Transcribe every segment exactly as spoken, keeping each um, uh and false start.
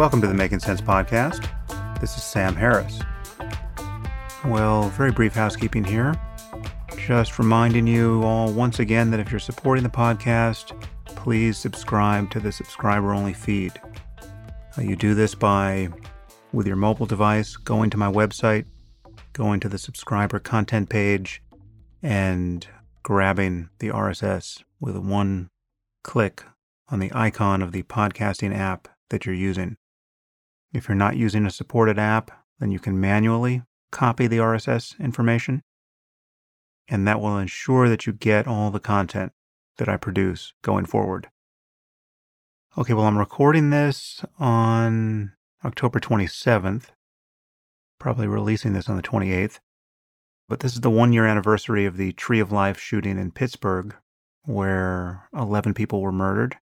Welcome to the Making Sense podcast. This is Sam Harris. Well, very brief housekeeping here. Just reminding you all once again that if you're supporting the podcast, please subscribe to the subscriber-only feed. You do this by, with your mobile device, going to my website, going to the subscriber content page, and grabbing the R S S with one click on the icon of the podcasting app that you're using. If you're not using a supported app, then you can manually copy the R S S information, and that will ensure that you get all the content that I produce going forward. Okay, well, I'm recording this on October twenty-seventh, probably releasing this on the twenty-eighth, but this is the one-year anniversary of the Tree of Life shooting in Pittsburgh, where eleven people were murdered.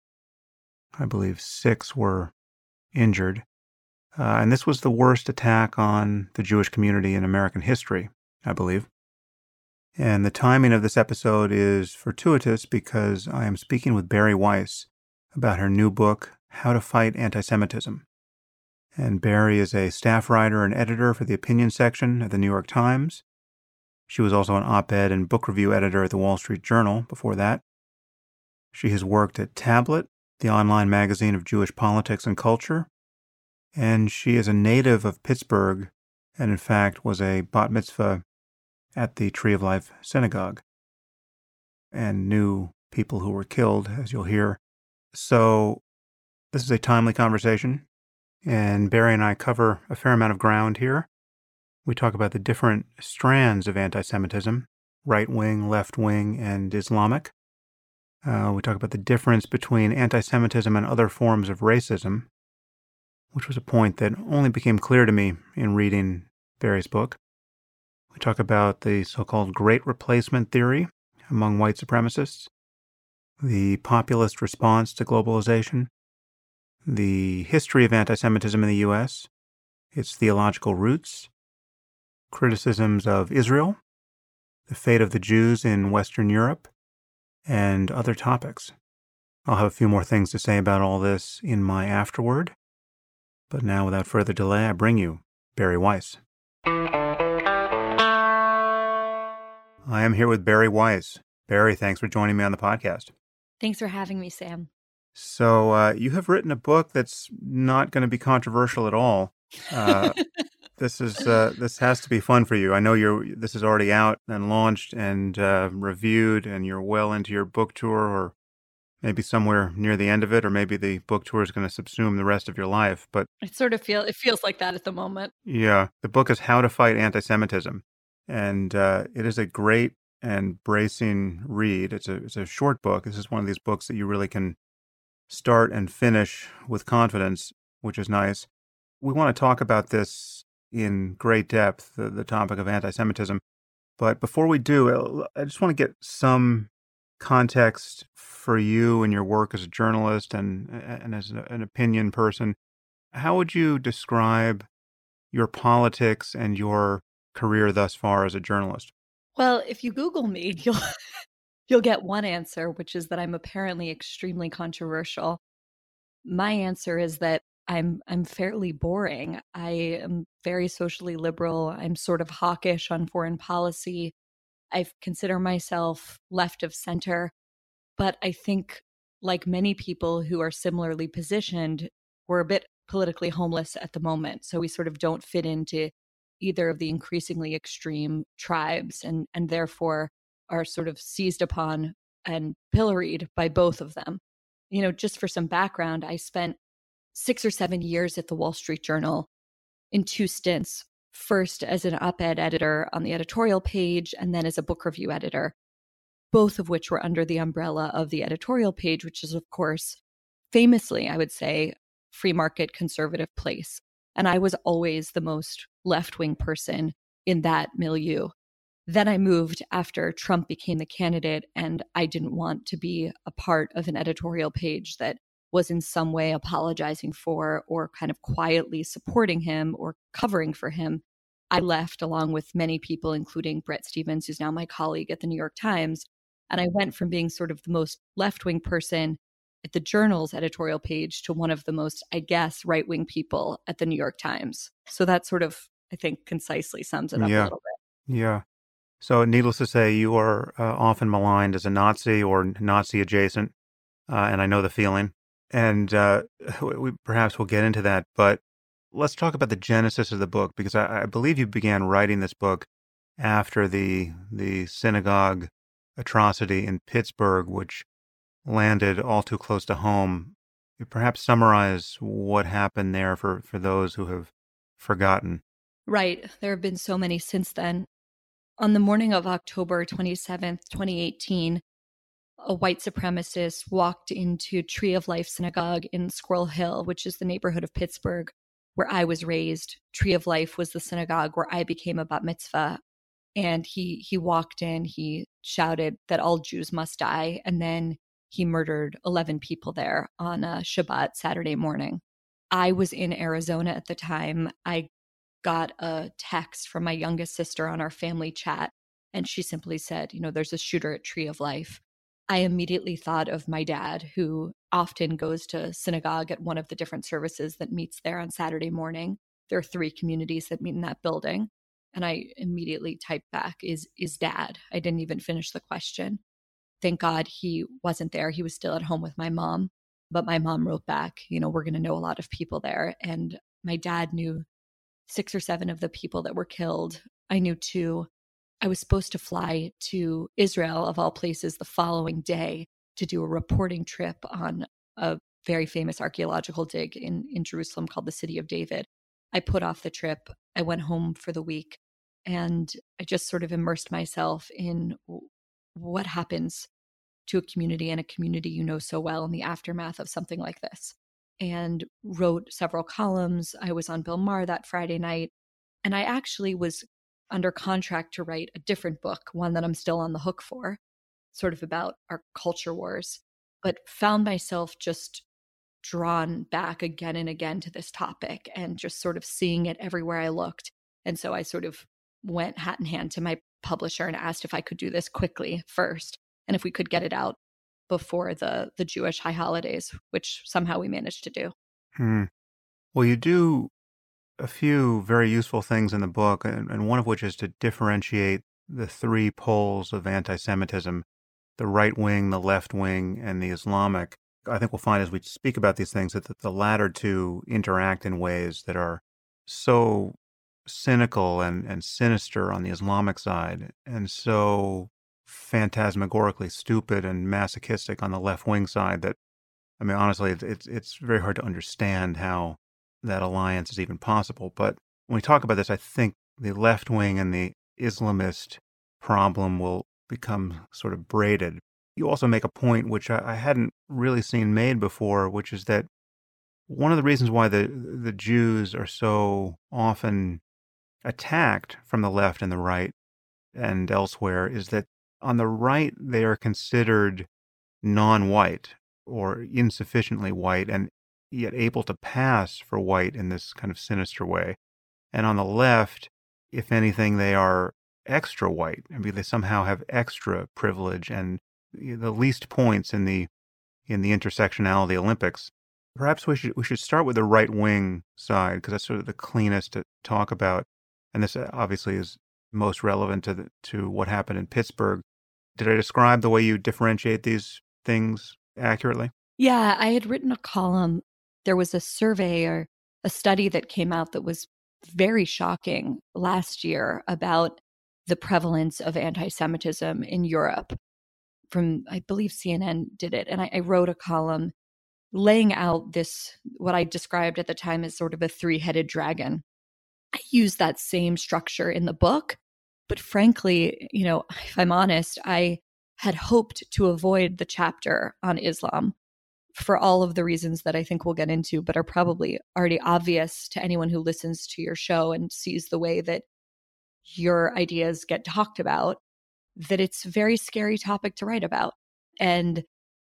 I believe six were injured. Uh, and this was the worst attack on the Jewish community in American history, I believe. And the timing of this episode is fortuitous because I am speaking with Barry Weiss about her new book, How to Fight Anti-Semitism. And Barry is a staff writer and editor for the opinion section at the New York Times. She was also an op-ed and book review editor at the Wall Street Journal before that. She has worked at Tablet, the online magazine of Jewish politics and culture, and she is a native of Pittsburgh and, in fact, was a bat mitzvah at the Tree of Life synagogue and knew people who were killed, as you'll hear. So this is a timely conversation, and Barry and I cover a fair amount of ground here. We talk about the different strands of anti-Semitism, right-wing, left-wing, and Islamic. Uh, we talk about the difference between anti-Semitism and other forms of racism, which was a point that only became clear to me in reading Barry's book. We talk about the so-called Great Replacement Theory among white supremacists, the populist response to globalization, the history of anti-Semitism in the U S, its theological roots, criticisms of Israel, the fate of the Jews in Western Europe, and other topics. I'll have a few more things to say about all this in my afterword. But now, without further delay, I bring you Barry Weiss. I am here with Barry Weiss. Barry, thanks for joining me on the podcast. Thanks for having me, Sam. So uh, you have written a book that's not going to be controversial at all. Uh, this is uh, this has to be fun for you. I know you're. This is already out and launched and uh, reviewed, and you're well into your book tour, or maybe somewhere near the end of it, or maybe the book tour is going to subsume the rest of your life. But it sort of feel it feels like that at the moment. Yeah, the book is How to Fight Anti-Semitism, and uh, it is a great and bracing read. It's a it's a short book. This is one of these books that you really can start and finish with confidence, which is nice. We want to talk about this in great depth, the, the topic of anti-Semitism. But before we do, I just want to get some context for you and your work as a journalist and, and as an opinion person. How would you describe your politics and your career thus far as a journalist? Well, if you Google me, you'll you'll get one answer, which is that I'm apparently extremely controversial. My answer is that I'm I'm fairly boring. I am very socially liberal. I'm sort of hawkish on foreign policy. I consider myself left of center. But I think, like many people who are similarly positioned, we're a bit politically homeless at the moment. So we sort of don't fit into either of the increasingly extreme tribes and, and therefore are sort of seized upon and pilloried by both of them. You know, just for some background, I spent six or seven years at the Wall Street Journal in two stints, first as an op-ed editor on the editorial page and then as a book review editor, both of which were under the umbrella of the editorial page, which is, of course, famously, I would say, free market conservative place. And I was always the most left-wing person in that milieu. Then I moved after Trump became the candidate, and I didn't want to be a part of an editorial page that was in some way apologizing for or kind of quietly supporting him or covering for him. I left along with many people, including Brett Stevens, who's now my colleague at the New York Times. And I went from being sort of the most left-wing person the Journal's editorial page to one of the most, I guess, right-wing people at the New York Times. So that sort of, I think, concisely sums it up yeah. a little bit. Yeah. So needless to say, you are uh, often maligned as a Nazi or Nazi adjacent, uh, and I know the feeling. And uh, we perhaps we'll get into that, but let's talk about the genesis of the book, because I, I believe you began writing this book after the the synagogue atrocity in Pittsburgh, which landed all too close to home. You perhaps summarize what happened there for, for those who have forgotten. Right. There have been so many since then. On the morning of October twenty-seventh, twenty eighteen, a white supremacist walked into Tree of Life Synagogue in Squirrel Hill, which is the neighborhood of Pittsburgh where I was raised. Tree of Life was the synagogue where I became a bat mitzvah. And he he walked in, he shouted that all Jews must die, and then he murdered eleven people there on a Shabbat Saturday morning. I was in Arizona at the time. I got a text from my youngest sister on our family chat, and she simply said, you know, there's a shooter at Tree of Life. I immediately thought of my dad, who often goes to synagogue at one of the different services that meets there on Saturday morning. There are three communities that meet in that building. And I immediately typed back, is is dad? I didn't even finish the question. Thank God he wasn't there. He was still at home with my mom. But my mom wrote back, you know, we're going to know a lot of people there. And my dad knew six or seven of the people that were killed. I knew two. I was supposed to fly to Israel, of all places, the following day to do a reporting trip on a very famous archaeological dig in, in Jerusalem called the City of David. I put off the trip. I went home for the week, and I just sort of immersed myself in what happens to a community and a community you know so well in the aftermath of something like this, and wrote several columns. I was on Bill Maher that Friday night, and I actually was under contract to write a different book, one that I'm still on the hook for, sort of about our culture wars, but found myself just drawn back again and again to this topic and just sort of seeing it everywhere I looked. And so I sort of went hat in hand to my publisher and asked if I could do this quickly first, and if we could get it out before the the Jewish high holidays, which somehow we managed to do. Hmm. Well, you do a few very useful things in the book, and, and one of which is to differentiate the three poles of anti-Semitism, the right wing, the left wing, and the Islamic. I think we'll find as we speak about these things that the, the latter two interact in ways that are so cynical and, and sinister on the Islamic side, and so phantasmagorically stupid and masochistic on the left-wing side that, I mean, honestly, it's, it's it's very hard to understand how that alliance is even possible. But when we talk about this, I think the left-wing and the Islamist problem will become sort of braided. You also make a point which I, I hadn't really seen made before, which is that one of the reasons why the the Jews are so often attacked from the left and the right and elsewhere is that on the right, they are considered non-white or insufficiently white and yet able to pass for white in this kind of sinister way. And on the left, if anything, they are extra white. I mean, they somehow have extra privilege and the least points in the in the intersectionality Olympics. Perhaps we should we should start with the right-wing side, because that's sort of the cleanest to talk about. And this obviously is most relevant to the, to what happened in Pittsburgh. Did I describe the way you differentiate these things accurately? Yeah, I had written a column. There was a survey or a study that came out that was very shocking last year about the prevalence of anti-Semitism in Europe. From, I believe C N N did it. And I, I wrote a column laying out this, what I described at the time as sort of a three-headed dragon. I use that same structure in the book. But frankly, you know, if I'm honest, I had hoped to avoid the chapter on Islam for all of the reasons that I think we'll get into, but are probably already obvious to anyone who listens to your show and sees the way that your ideas get talked about, that it's a very scary topic to write about. And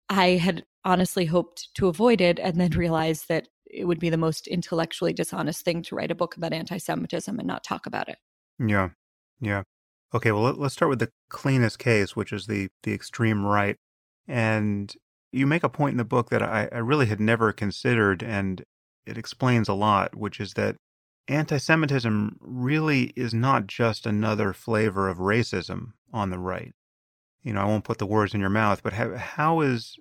I had honestly hoped to avoid it and then realized that it would be the most intellectually dishonest thing to write a book about anti-Semitism and not talk about it. Yeah, yeah. Okay, well, let's start with the cleanest case, which is the the extreme right. And You make a point in the book that I, I really had never considered, and it explains a lot, which is that anti-Semitism really is not just another flavor of racism on the right. You know, I won't put the words in your mouth, but how, how is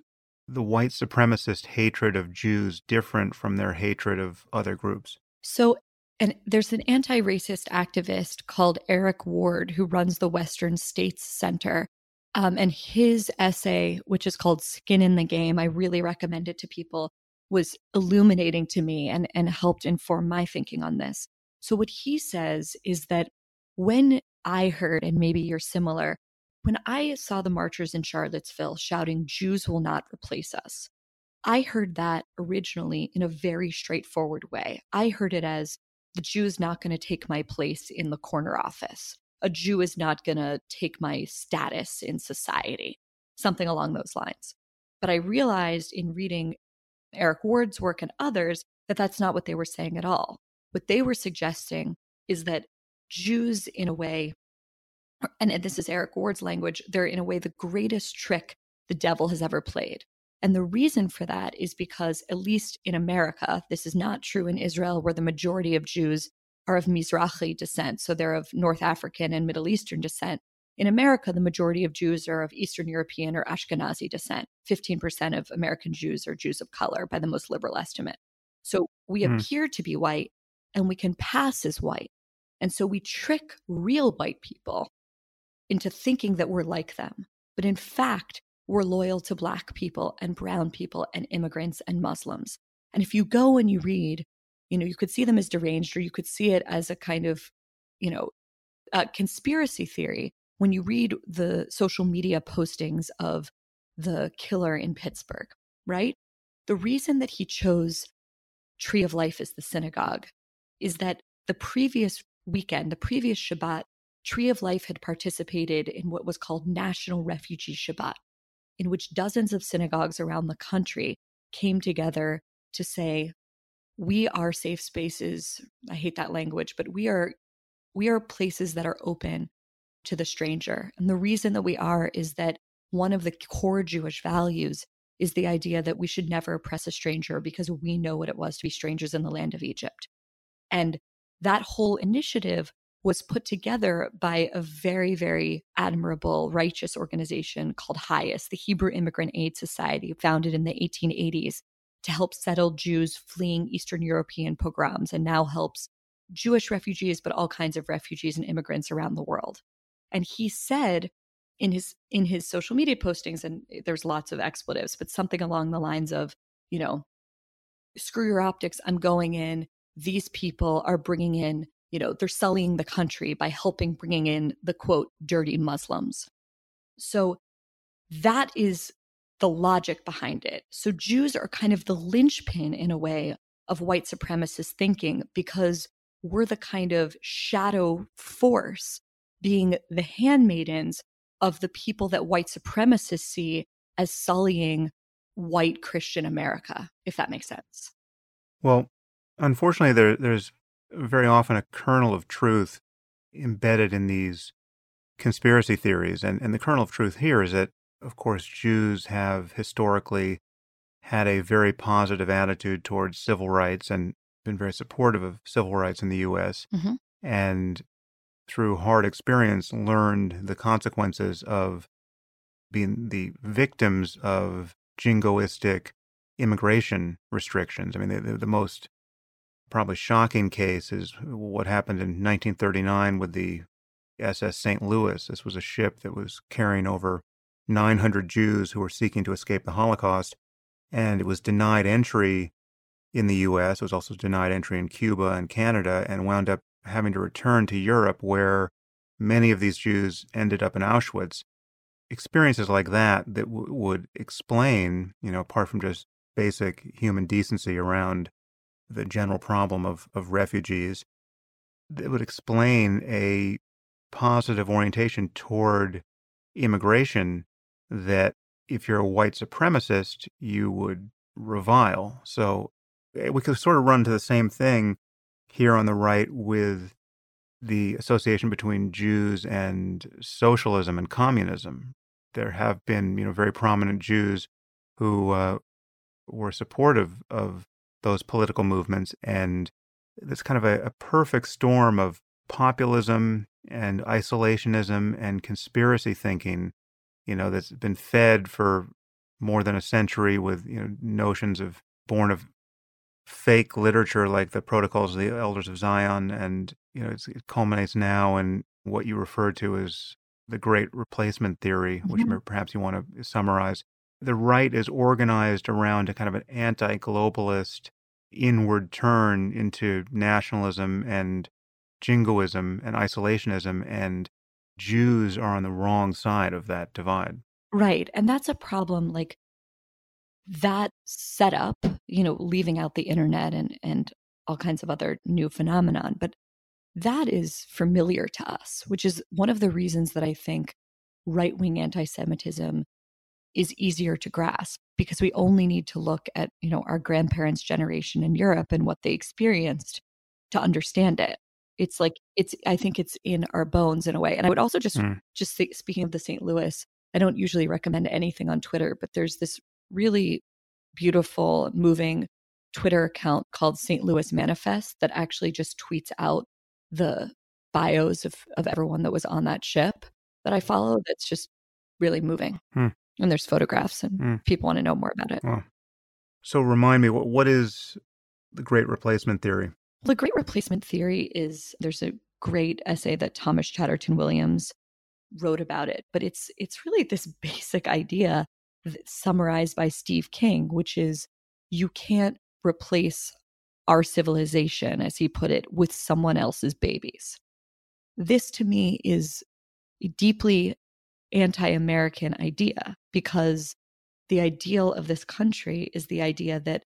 the white supremacist hatred of Jews different from their hatred of other groups? So and there's an anti-racist activist called Eric Ward who runs the Western States Center. Um, and his essay, which is called Skin in the Game, I really recommend it to people, was illuminating to me and, and helped inform my thinking on this. So what he says is that when I heard, and maybe you're similar, when I saw the marchers in Charlottesville shouting, "Jews will not replace us," I heard that originally in a very straightforward way. I heard it as, the Jew is not going to take my place in the corner office. A Jew is not going to take my status in society, something along those lines. But I realized in reading Eric Ward's work and others that that's not what they were saying at all. What they were suggesting is that Jews, in a way, and this is Eric Ward's language, they're in a way the greatest trick the devil has ever played. And the reason for that is because, at least in America, this is not true in Israel, where the majority of Jews are of Mizrahi descent, so they're of North African and Middle Eastern descent. In America, the majority of Jews are of Eastern European or Ashkenazi descent. fifteen percent of American Jews are Jews of color by the most liberal estimate. So we mm. appear to be white, and we can pass as white. And so we trick real white people into thinking that we're like them. But in fact, we're loyal to Black people and brown people and immigrants and Muslims. And if you go and you read, you know, you could see them as deranged, or you could see it as a kind of, you know, uh, conspiracy theory when you read the social media postings of the killer in Pittsburgh, right? The reason that he chose Tree of Life as the synagogue is that the previous weekend, the previous Shabbat, Tree of Life had participated in what was called National Refugee Shabbat, in which dozens of synagogues around the country came together to say, we are safe spaces. I hate that language, but we are we are places that are open to the stranger. And the reason that we are is that one of the core Jewish values is the idea that we should never oppress a stranger because we know what it was to be strangers in the land of Egypt. And that whole initiative was put together by a very, very admirable, righteous organization called H I A S, the Hebrew Immigrant Aid Society, founded in the eighteen eighties to help settle Jews fleeing Eastern European pogroms, and now helps Jewish refugees, but all kinds of refugees and immigrants around the world. And he said in his in his social media postings, and there's lots of expletives, but something along the lines of, you know, screw your optics, I'm going in. These people are bringing in, you know, they're sullying the country by helping bringing in the, quote, dirty Muslims. So that is the logic behind it. So Jews are kind of the linchpin, in a way, of white supremacist thinking, because we're the kind of shadow force, being the handmaidens of the people that white supremacists see as sullying white Christian America, if that makes sense. Well, unfortunately, there, there's very often a kernel of truth embedded in these conspiracy theories. And, and the kernel of truth here is that, of course, Jews have historically had a very positive attitude towards civil rights and been very supportive of civil rights in the U S Mm-hmm. And through hard experience, learned the consequences of being the victims of jingoistic immigration restrictions. I mean, the, the, the most probably shocking case is what happened in nineteen thirty-nine with the S S Saint Louis. This was a ship that was carrying over nine hundred Jews who were seeking to escape the Holocaust, and it was denied entry in the U S. It was also denied entry in Cuba and Canada, and wound up having to return to Europe, where many of these Jews ended up in Auschwitz. Experiences like that that w- would explain, you know, apart from just basic human decency around the general problem of, of refugees, that would explain a positive orientation toward immigration that, if you're a white supremacist, you would revile. So we could sort of run to the same thing here on the right with the association between Jews and socialism and communism. There have been, you know, very prominent Jews who uh, were supportive of those political movements. And it's kind of a, a perfect storm of populism and isolationism and conspiracy thinking, you know, that's been fed for more than a century with, you know, notions of born of fake literature like the Protocols of the Elders of Zion. And, you know, it's, it culminates now in what you refer to as the Great Replacement Theory, which mm-hmm. perhaps you want to summarize. The right is organized around a kind of an anti-globalist inward turn into nationalism and jingoism and isolationism, and Jews are on the wrong side of that divide. Right. And that's a problem. Like that setup, you know, leaving out the internet and, and all kinds of other new phenomenon, but that is familiar to us, which is one of the reasons that I think right-wing anti-Semitism is easier to grasp, because we only need to look at, you know, our grandparents' generation in Europe and what they experienced to understand it. It's like, it's, I think it's in our bones in a way. And I would also just, mm. just say, speaking of the Saint Louis, I don't usually recommend anything on Twitter, but there's this really beautiful, moving Twitter account called Saint Louis Manifest that actually just tweets out the bios of, of everyone that was on that ship that I follow. That's just really moving. Hmm. And there's photographs and hmm. people want to know more about it. Wow. So remind me, what what is the Great Replacement Theory? The Great Replacement Theory is, there's a great essay that Thomas Chatterton Williams wrote about it, but it's it's really this basic idea summarized by Steve King, which is you can't replace our civilization, as he put it, with someone else's babies. This to me is a deeply anti-American idea, because the ideal of this country is the idea that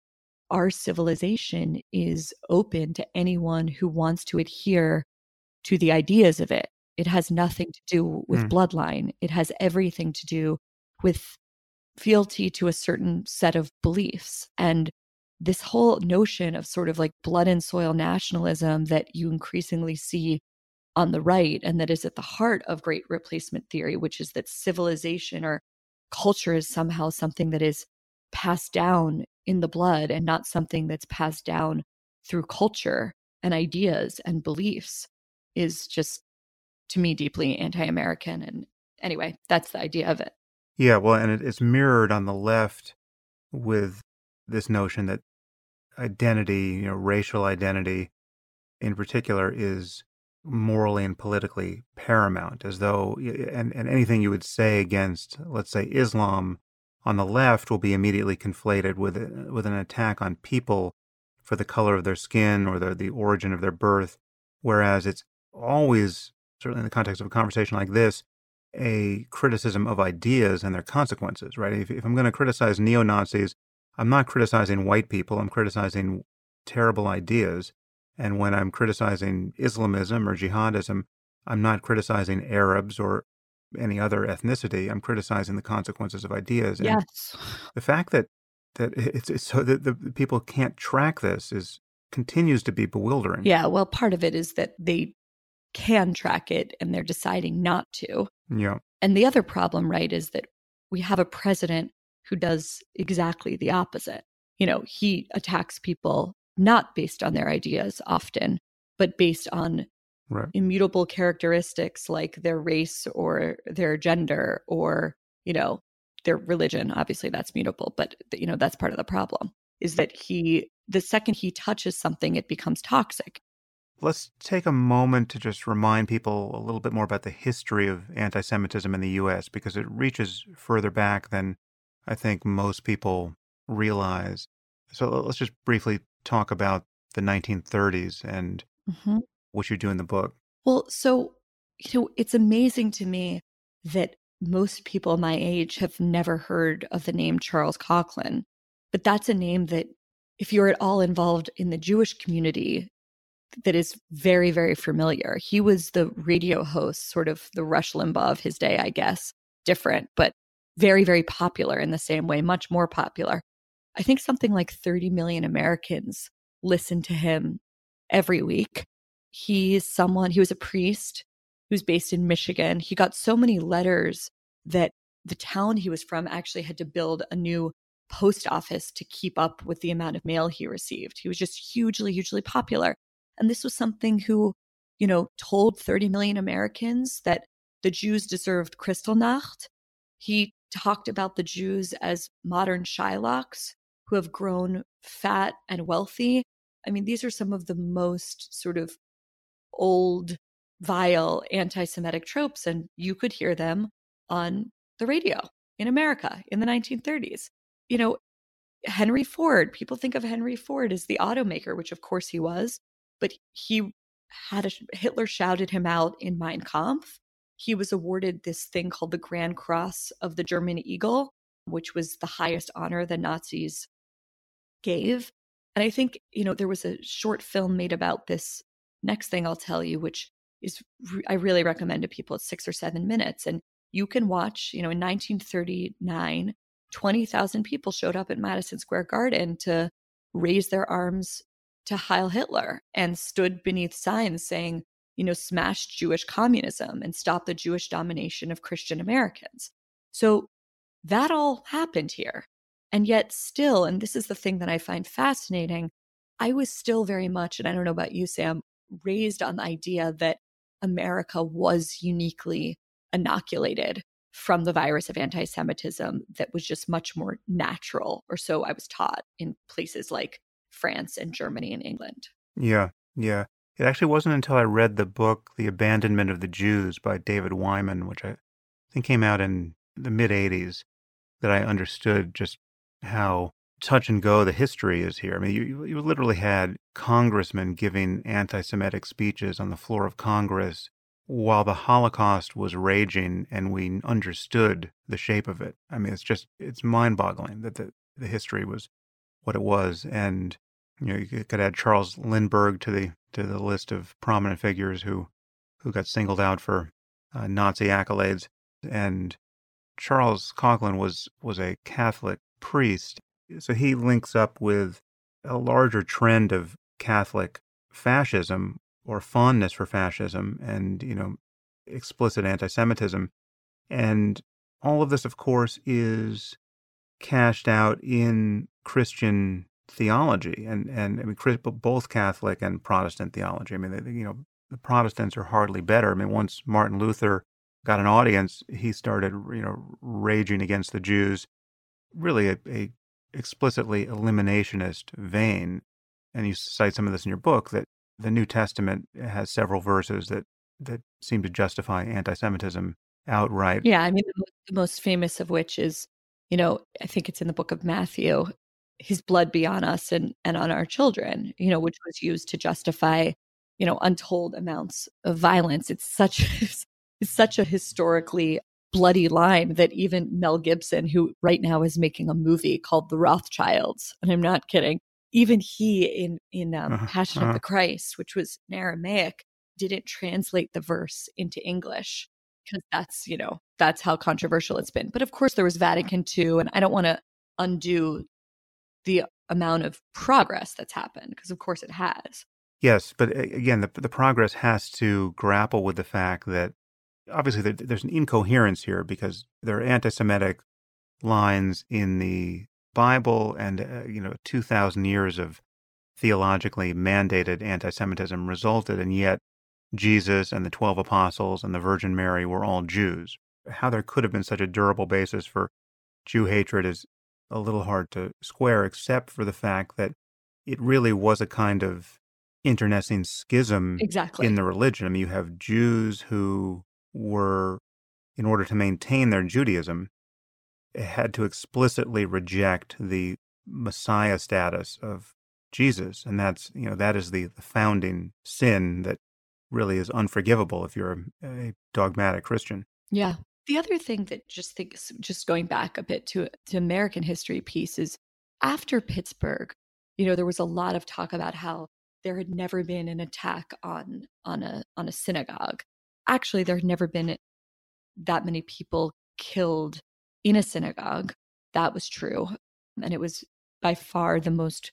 our civilization is open to anyone who wants to adhere to the ideas of it. It has nothing to do with mm. bloodline. It has everything to do with fealty to a certain set of beliefs. And this whole notion of sort of like blood and soil nationalism that you increasingly see on the right, and that is at the heart of Great Replacement Theory, which is that civilization or culture is somehow something that is passed down in the blood and not something that's passed down through culture and ideas and beliefs, is just, to me, deeply anti-American. And anyway, that's the idea of it. Yeah, well, and it, it's mirrored on the left with this notion that identity, you know, racial identity in particular, is morally and politically paramount, as though, and, and anything you would say against, let's say, Islam on the left will be immediately conflated with with an attack on people for the color of their skin or the, the origin of their birth, whereas it's always, certainly in the context of a conversation like this, a criticism of ideas and their consequences, right? If, if I'm going to criticize neo-Nazis, I'm not criticizing white people, I'm criticizing terrible ideas. And when I'm criticizing Islamism or jihadism, I'm not criticizing Arabs or any other ethnicity, I'm criticizing the consequences of ideas. Yes. And the fact that, that it's, it's so that the people can't track this is continues to be bewildering. Yeah, well, part of it is that they can track it and they're deciding not to. Yeah. And the other problem, right, is that we have a president who does exactly the opposite. You know, he attacks people not based on their ideas often, but based on right. immutable characteristics like their race or their gender or, you know, their religion. Obviously, that's mutable, but, you know, that's part of the problem, is that he, the second he touches something, it becomes toxic. Let's take a moment to just remind people a little bit more about the history of anti-Semitism in the U S, because it reaches further back than I think most people realize. So let's just briefly talk about the nineteen thirties and mm-hmm. what you do in the book. Well, so, you know, it's amazing to me that most people my age have never heard of the name Charles Coughlin, but that's a name that, if you're at all involved in the Jewish community, that is very, very familiar. He was the radio host, sort of the Rush Limbaugh of his day, I guess, different, but very, very popular in the same way, much more popular. I think something like thirty million Americans listen to him every week. He is someone, he was a priest who's based in Michigan. He got so many letters that the town he was from actually had to build a new post office to keep up with the amount of mail he received. He was just hugely, hugely popular. And this was something who, you know, told thirty million Americans that the Jews deserved Kristallnacht. He talked about the Jews as modern Shylocks who have grown fat and wealthy. I mean, these are some of the most sort of old, vile anti-Semitic tropes, and you could hear them on the radio in America in the nineteen thirties. You know, Henry Ford, people think of Henry Ford as the automaker, which of course he was, but he had a, Hitler shouted him out in Mein Kampf. He was awarded this thing called the Grand Cross of the German Eagle, which was the highest honor the Nazis gave. And I think, you know, there was a short film made about this next thing I'll tell you, which is I really recommend to people. It's six or seven minutes. And you can watch, you know, in nineteen thirty-nine, twenty thousand people showed up at Madison Square Garden to raise their arms to Heil Hitler and stood beneath signs saying, you know, smash Jewish communism and stop the Jewish domination of Christian Americans. So that all happened here. And yet still, and this is the thing that I find fascinating, I was still very much, and I don't know about you, Sam, raised on the idea that America was uniquely inoculated from the virus of anti-Semitism that was just much more natural, or so I was taught, in places like France and Germany and England. Yeah, yeah. It actually wasn't until I read the book, The Abandonment of the Jews by David Wyman, which I think came out in the mid-eighties, that I understood just how touch and go the history is here. I mean, you, you literally had congressmen giving anti-Semitic speeches on the floor of Congress while the Holocaust was raging, and we understood the shape of it. I mean, it's just, it's mind-boggling that the, the history was what it was. And you know, you could add Charles Lindbergh to the to the list of prominent figures who, who got singled out for uh, Nazi accolades. And Charles Coughlin was was a Catholic priest, so he links up with a larger trend of Catholic fascism or fondness for fascism and, you know, explicit anti-Semitism. And all of this, of course, is cashed out in Christian theology, and and I mean, both Catholic and Protestant theology. I mean, they, you know, the Protestants are hardly better. I mean, once Martin Luther got an audience, he started, you know, raging against the Jews, really a, a explicitly eliminationist vein. And you cite some of this in your book, that the New Testament has several verses that that seem to justify anti-Semitism outright. Yeah, I mean, the most famous of which is, you know, I think it's in the book of Matthew, his blood be on us and, and on our children, you know, which was used to justify, you know, untold amounts of violence. It's such, it's such a historically bloody line that even Mel Gibson, who right now is making a movie called The Rothschilds, and I'm not kidding, even he in, in um, uh-huh. Passion uh-huh. of the Christ, which was in Aramaic, didn't translate the verse into English, because that's, you know, that's how controversial it's been. But of course there was Vatican two, and I don't want to undo the amount of progress that's happened, because of course it has. Yes, but again, the the progress has to grapple with the fact that obviously there, there's an incoherence here, because there are anti-Semitic lines in the Bible, and uh, you know, two thousand years of theologically mandated anti-Semitism resulted, and yet Jesus and the twelve apostles and the Virgin Mary were all Jews. How there could have been such a durable basis for Jew hatred is a little hard to square, except for the fact that it really was a kind of internecine schism exactly. in the religion. I mean, you have Jews who were, in order to maintain their Judaism, had to explicitly reject the Messiah status of Jesus. And that's, you know, that is the, the founding sin that really is unforgivable if you're a, a dogmatic Christian. Yeah. The other thing that just thinks, just going back a bit to to American history piece, is after Pittsburgh, you know, there was a lot of talk about how there had never been an attack on on a on a synagogue. Actually, there had never been that many people killed in a synagogue. That was true, and it was by far the most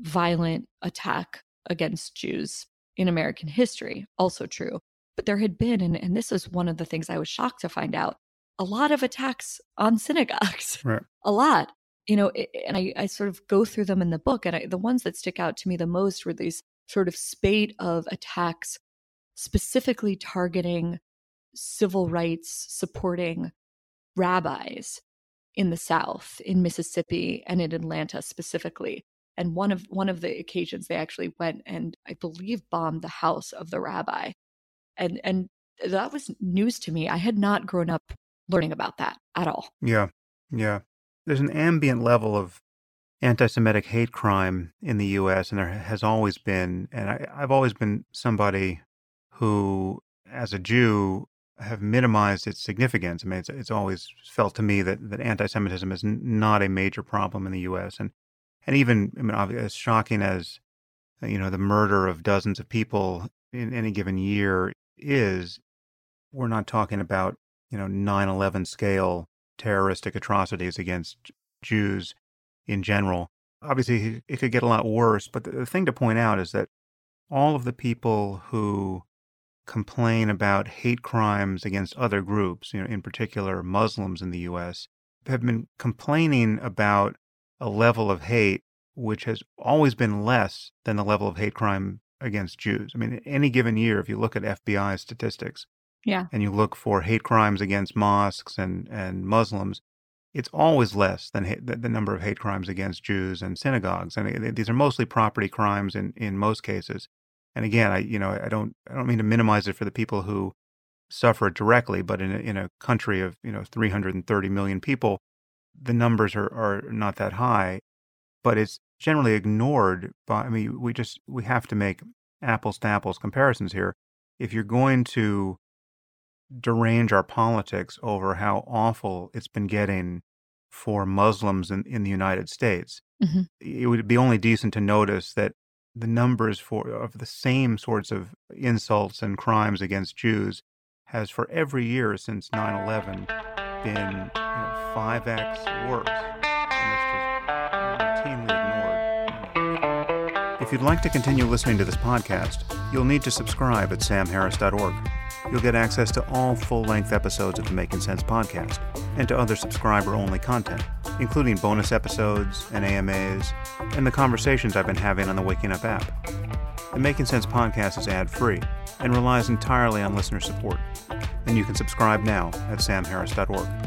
violent attack against Jews in American history. Also true. But there had been, and, and this is one of the things I was shocked to find out, a lot of attacks on synagogues, right. a lot. you know, it, and I, I sort of go through them in the book, and I, the ones that stick out to me the most were these sort of spate of attacks specifically targeting civil rights supporting rabbis in the South, in Mississippi, and in Atlanta specifically. And one of one of the occasions, they actually went and I believe bombed the house of the rabbi, and and that was news to me. I had not grown up learning about that at all. Yeah, yeah. There's an ambient level of anti-Semitic hate crime in the U S, and there has always been. And I, I've always been somebody who, as a Jew, have minimized its significance. I mean, it's, it's always felt to me that, that anti-Semitism is n- not a major problem in the U S. And and even, I mean, as shocking as, you know, the murder of dozens of people in any given year is, we're not talking about, you know, nine eleven scale terroristic atrocities against Jews in general. Obviously, it could get a lot worse. But the, the thing to point out is that all of the people who complain about hate crimes against other groups, you know, in particular Muslims in the U S, have been complaining about a level of hate which has always been less than the level of hate crime against Jews. I mean, any given year, if you look at F B I statistics, yeah, and you look for hate crimes against mosques and, and Muslims, it's always less than ha- the number of hate crimes against Jews and synagogues. And these are mostly property crimes in, in most cases. And again, I you know I don't I don't mean to minimize it for the people who suffer directly, but in a, in a country of you know three hundred thirty million people, the numbers are, are not that high. But it's generally ignored by I mean we just we have to make apples to apples comparisons here. If you're going to derange our politics over how awful it's been getting for Muslims in, in the United States, mm-hmm. it would be only decent to notice that the numbers for of the same sorts of insults and crimes against Jews has for every year since nine eleven been, you know, five x worse, and it's just routinely ignored. If you'd like to continue listening to this podcast, you'll need to subscribe at sam harris dot org. You'll get access to all full-length episodes of the Making Sense podcast and to other subscriber-only content, including bonus episodes and A M As and the conversations I've been having on the Waking Up app. The Making Sense podcast is ad-free and relies entirely on listener support. And you can subscribe now at sam harris dot org.